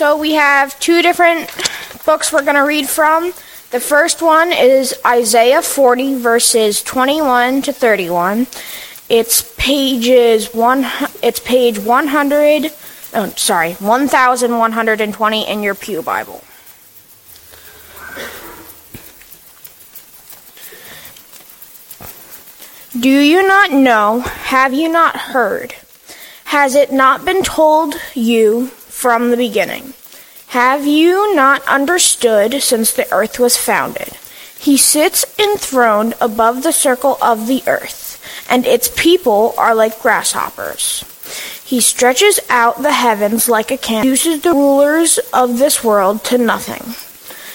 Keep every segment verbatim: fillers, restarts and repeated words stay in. So we have two different books we're going to read from. The first one is Isaiah forty, verses twenty-one to thirty-one. It's pages one. It's page one hundred. Oh, sorry, one thousand one hundred and twenty in your pew Bible. Do you not know? Have you not heard? Has it not been told you from the beginning? Have you not understood since the earth was founded? He sits enthroned above the circle of the earth, and its people are like grasshoppers. He stretches out the heavens like a canvas, reduces the rulers of this world to nothing.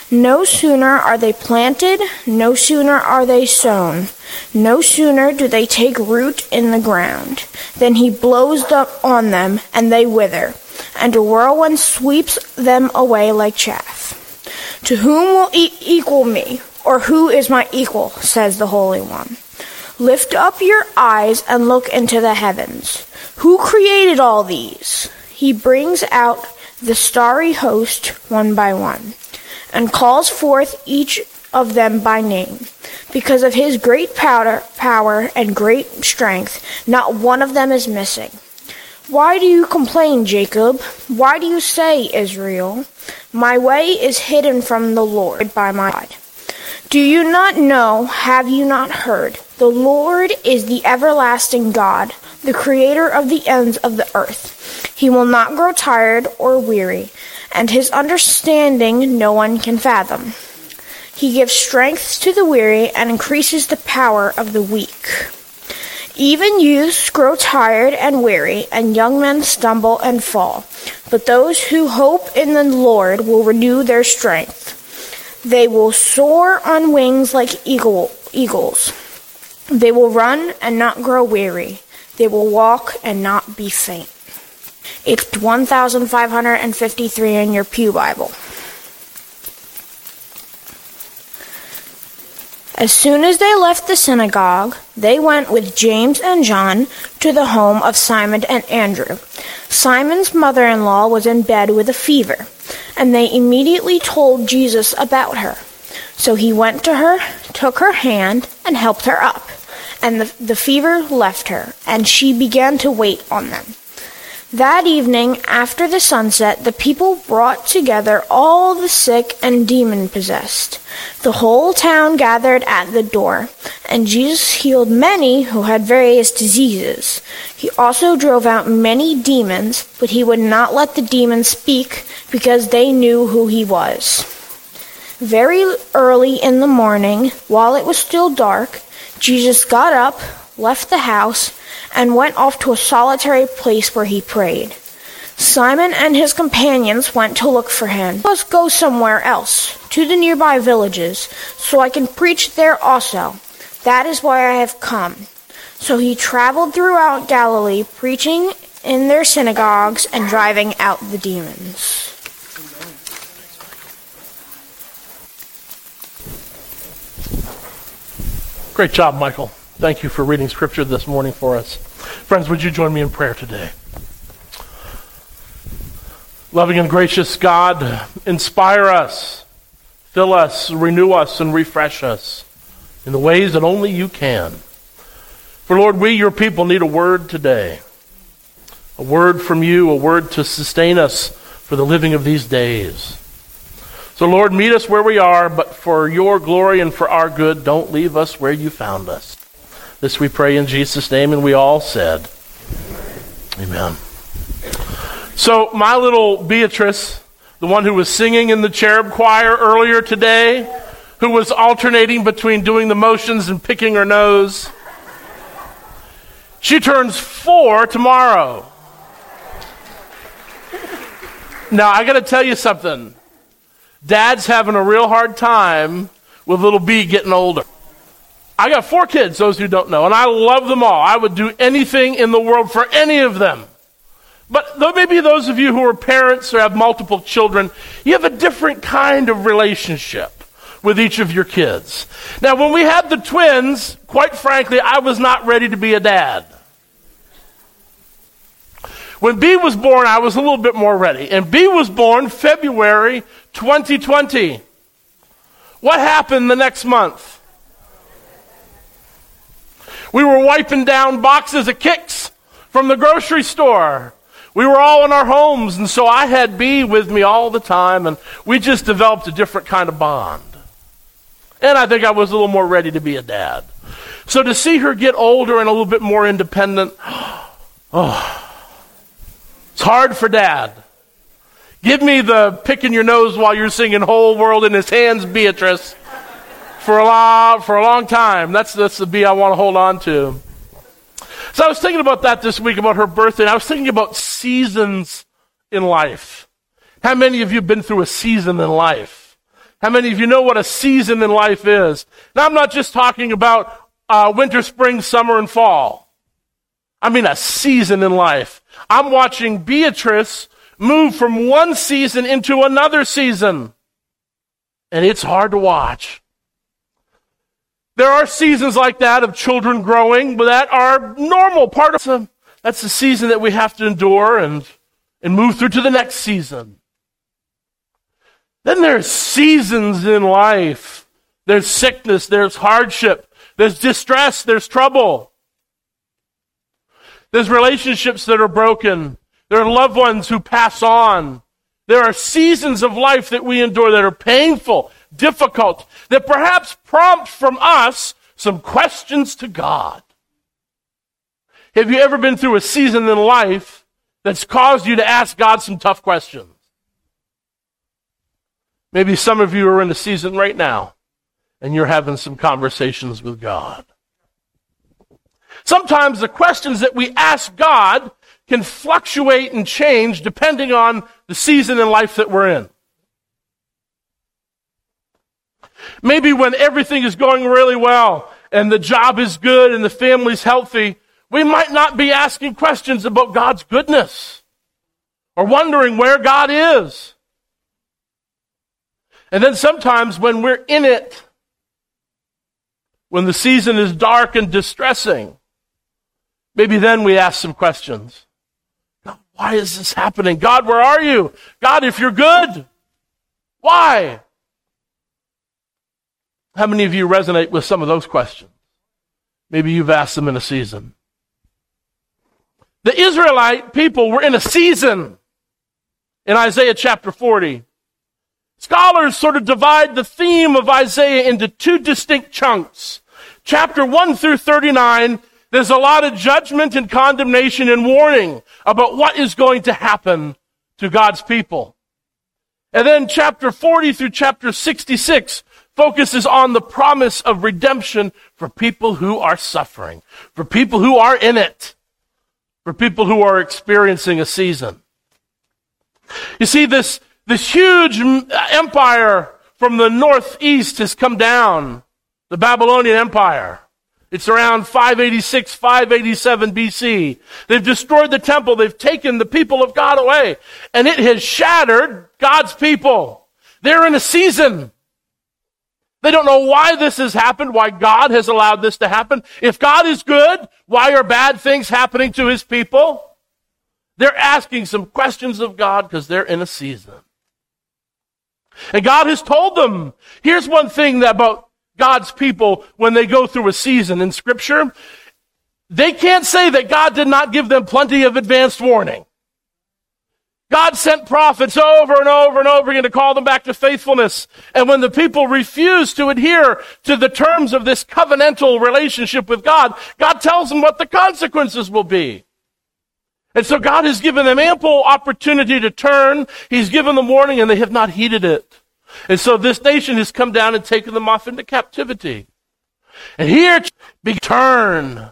No sooner are they planted, no sooner are they sown, no sooner do they take root in the ground. Then he blows up on them, and they wither, and a whirlwind sweeps them away like chaff. To whom will e- equal me, or who is my equal, says the Holy One. Lift up your eyes and look into the heavens. Who created all these? He brings out the starry host one by one, and calls forth each of them by name. Because of his great powder, power and great strength, not one of them is missing. Why do you complain, Jacob? Why do you say, Israel? My way is hidden from the Lord by my God. Do you not know? Have you not heard? The Lord is the everlasting God, the creator of the ends of the earth. He will not grow tired or weary, and his understanding no one can fathom. He gives strength to the weary and increases the power of the weak. Even youths grow tired and weary, and young men stumble and fall. But those who hope in the Lord will renew their strength. They will soar on wings like eagle, eagles. They will run and not grow weary. They will walk and not be faint. It's one thousand five hundred fifty-three in your pew Bible. As soon as they left the synagogue, they went with James and John to the home of Simon and Andrew. Simon's mother-in-law was in bed with a fever, and they immediately told Jesus about her. So he went to her, took her hand, and helped her up. And the, the fever left her, and she began to wait on them. That evening, after the sunset, the people brought together all the sick and demon-possessed. The whole town gathered at the door, and Jesus healed many who had various diseases. He also drove out many demons, but he would not let the demons speak, because they knew who he was. Very early in the morning, while it was still dark, Jesus got up, left the house, and went off to a solitary place where he prayed. Simon and his companions went to look for him. Let us go somewhere else, to the nearby villages, so I can preach there also. That is why I have come. So he traveled throughout Galilee, preaching in their synagogues and driving out the demons. Great job, Michael. Thank you for reading Scripture this morning for us. Friends, would you join me in prayer today? Loving and gracious God, inspire us, fill us, renew us, and refresh us in the ways that only you can. For Lord, we, your people, need a word today. A word from you, a word to sustain us for the living of these days. So Lord, meet us where we are, but for your glory and for our good, don't leave us where you found us. This we pray in Jesus' name, and we all said, amen. So my little Beatrice, the one who was singing in the cherub choir earlier today, who was alternating between doing the motions and picking her nose, she turns four tomorrow. Now, I got to tell you something. Dad's having a real hard time with little B getting older. I got four kids, those who don't know, and I love them all. I would do anything in the world for any of them. But though maybe those of you who are parents or have multiple children, you have a different kind of relationship with each of your kids. Now, when we had the twins, quite frankly, I was not ready to be a dad. When B was born, I was a little bit more ready. And B was born February twenty twenty. What happened the next month? We were wiping down boxes of Kix from the grocery store. We were all in our homes, and so I had B with me all the time, and we just developed a different kind of bond. And I think I was a little more ready to be a dad. So to see her get older and a little bit more independent, oh, it's hard for dad. Give me the picking your nose while you're singing Whole World in His Hands, Beatrice, for a long, for a long time. That's, that's the B I want to hold on to. So I was thinking about that this week, about her birthday, and I was thinking about seasons in life. How many of you have been through a season in life? How many of you know what a season in life is? Now, I'm not just talking about uh, winter, spring, summer, and fall. I mean a season in life. I'm watching Beatrice move from one season into another season, and it's hard to watch. There are seasons like that of children growing, but that are normal part of them. That's the season that we have to endure and, and move through to the next season. Then there's seasons in life. There's sickness, there's hardship, there's distress, there's trouble. There's relationships that are broken. There are loved ones who pass on. There are seasons of life that we endure that are painful, difficult, that perhaps prompt from us some questions to God. Have you ever been through a season in life that's caused you to ask God some tough questions? Maybe some of you are in a season right now and you're having some conversations with God. Sometimes the questions that we ask God can fluctuate and change depending on the season in life that we're in. Maybe when everything is going really well and the job is good and the family's healthy, we might not be asking questions about God's goodness or wondering where God is. And then sometimes when we're in it, when the season is dark and distressing, maybe then we ask some questions. God, why is this happening? God, where are you? God, if you're good, why? How many of you resonate with some of those questions? Maybe you've asked them in a season. The Israelite people were in a season in Isaiah chapter forty. Scholars sort of divide the theme of Isaiah into two distinct chunks. Chapter one through thirty-nine, there's a lot of judgment and condemnation and warning about what is going to happen to God's people. And then chapter forty through chapter sixty-six focuses on the promise of redemption for people who are suffering, for people who are in it, for people who are experiencing a season. You see, this, this huge empire from the northeast has come down, the Babylonian Empire. It's around five eighty-six, five eighty-seven B C. They've destroyed the temple. They've taken the people of God away. And it has shattered God's people. They're in a season. They don't know why this has happened, why God has allowed this to happen. If God is good, why are bad things happening to his people? They're asking some questions of God because they're in a season. And God has told them, here's one thing about God's people when they go through a season in Scripture. They can't say that God did not give them plenty of advanced warning. God sent prophets over and over and over again to call them back to faithfulness. And when the people refuse to adhere to the terms of this covenantal relationship with God, God tells them what the consequences will be. And so God has given them ample opportunity to turn. He's given them warning and they have not heeded it. And so this nation has come down and taken them off into captivity. And here, big turn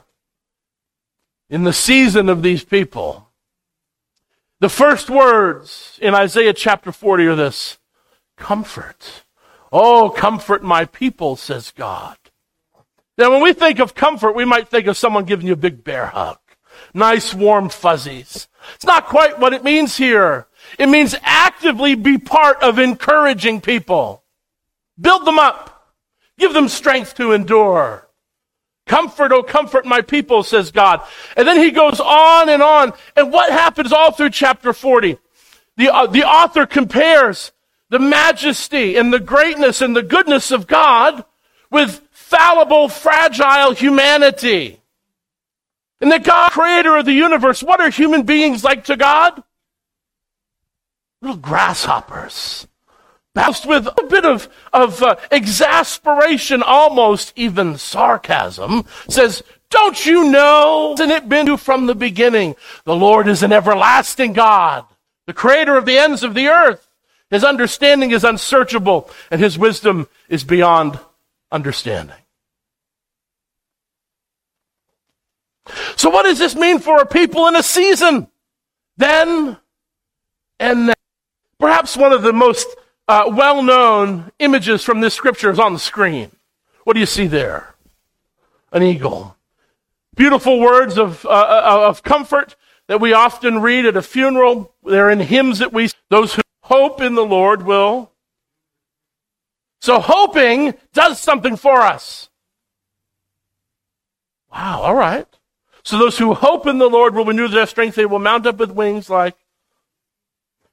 in the season of these people. The first words in Isaiah chapter forty are this: comfort. Oh, comfort my people, says God. Now, when we think of comfort, we might think of someone giving you a big bear hug. Nice, warm fuzzies. It's not quite what it means here. It means actively be part of encouraging people. Build them up. Give them strength to endure. Comfort, oh, comfort my people, says God. And then he goes on and on. And what happens all through chapter forty? The, uh, the author compares the majesty and the greatness and the goodness of God with fallible, fragile humanity. And that God, creator of the universe, what are human beings like to God? Little grasshoppers. Bounced with a bit of, of uh, exasperation, almost even sarcasm, says, don't you know, hasn't it been from the beginning? The Lord is an everlasting God, the creator of the ends of the earth. His understanding is unsearchable, and his wisdom is beyond understanding. So what does this mean for a people in a season? Then and then. Perhaps one of the most Uh, well-known images from this scripture is on the screen. What do you see there? An eagle. Beautiful words of uh, of comfort that we often read at a funeral. They're in hymns that we, those who hope in the Lord will. So hoping does something for us. Wow, all right. So those who hope in the Lord will renew their strength. They will mount up with wings like.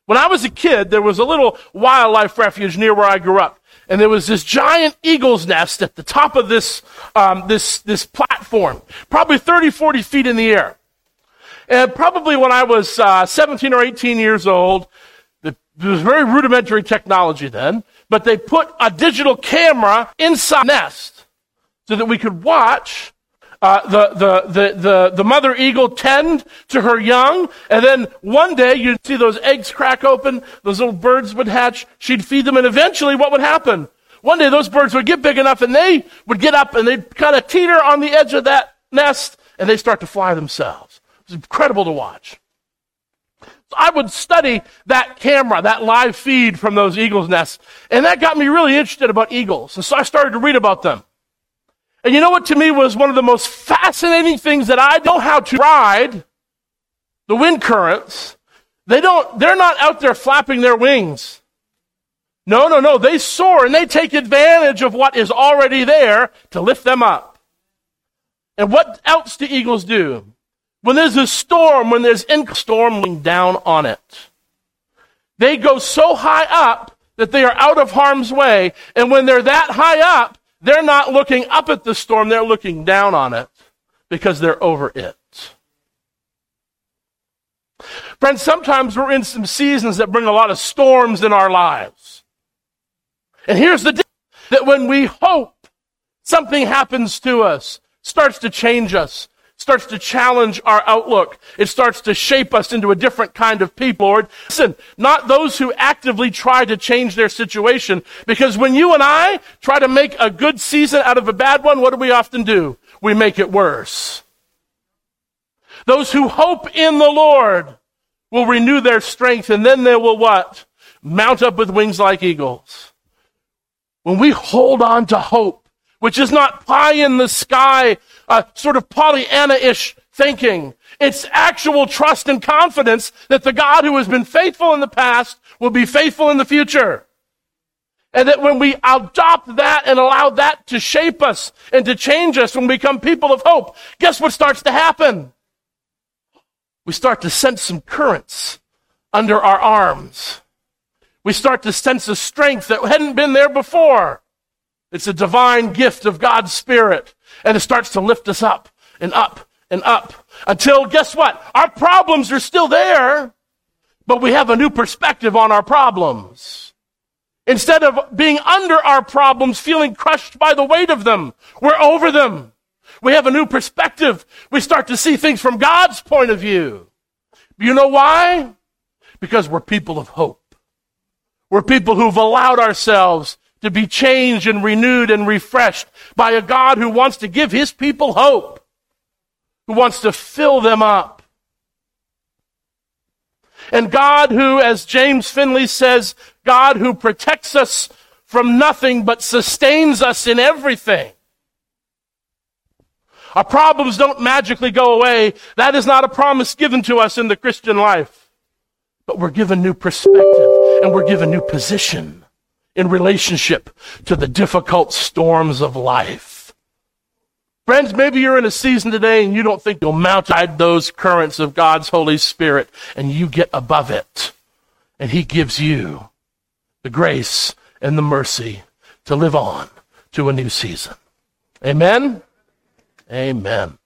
When I was a kid, there was a little wildlife refuge near where I grew up, and there was this giant eagle's nest at the top of this um, this this platform, probably thirty, forty feet in the air. And probably when I was uh, seventeen or eighteen years old, the, it was very rudimentary technology then, but they put a digital camera inside the nest so that we could watch Uh, the, the, the, the, the mother eagle tend to her young, and then one day you'd see those eggs crack open, those little birds would hatch, she'd feed them, and eventually what would happen? One day those birds would get big enough and they would get up and they'd kind of teeter on the edge of that nest and they start to fly themselves. It was incredible to watch. So I would study that camera, that live feed from those eagles' nests, and that got me really interested about eagles, and so I started to read about them. And you know what to me was one of the most fascinating things that I know how to ride the wind currents. They don't, they're not out there flapping their wings. No, no, no. They soar and they take advantage of what is already there to lift them up. And what else do eagles do? When there's a storm, when there's a storm down on it, they go so high up that they are out of harm's way. And when they're that high up, they're not looking up at the storm, they're looking down on it because they're over it. Friends, sometimes we're in some seasons that bring a lot of storms in our lives. And here's the deal, that when we hope, something happens to us, starts to change us, starts to challenge our outlook. It starts to shape us into a different kind of people. Lord, listen, not those who actively try to change their situation. Because when you and I try to make a good season out of a bad one, what do we often do? We make it worse. Those who hope in the Lord will renew their strength, and then they will what? Mount up with wings like eagles. When we hold on to hope, which is not pie in the sky, uh, sort of Pollyanna-ish thinking. It's actual trust and confidence that the God who has been faithful in the past will be faithful in the future. And that when we adopt that and allow that to shape us and to change us, when we become people of hope, guess what starts to happen? We start to sense some currents under our arms. We start to sense a strength that hadn't been there before. It's a divine gift of God's Spirit. And it starts to lift us up and up and up until, guess what? Our problems are still there, but we have a new perspective on our problems. Instead of being under our problems, feeling crushed by the weight of them, we're over them. We have a new perspective. We start to see things from God's point of view. You know why? Because we're people of hope. We're people who've allowed ourselves to be changed and renewed and refreshed by a God who wants to give his people hope, who wants to fill them up. And God who, as James Finley says, God who protects us from nothing but sustains us in everything. Our problems don't magically go away. That is not a promise given to us in the Christian life. But we're given new perspective and we're given new position in relationship to the difficult storms of life. Friends, maybe you're in a season today and you don't think you'll mount those currents of God's Holy Spirit, and you get above it. And he gives you the grace and the mercy to live on to a new season. Amen? Amen.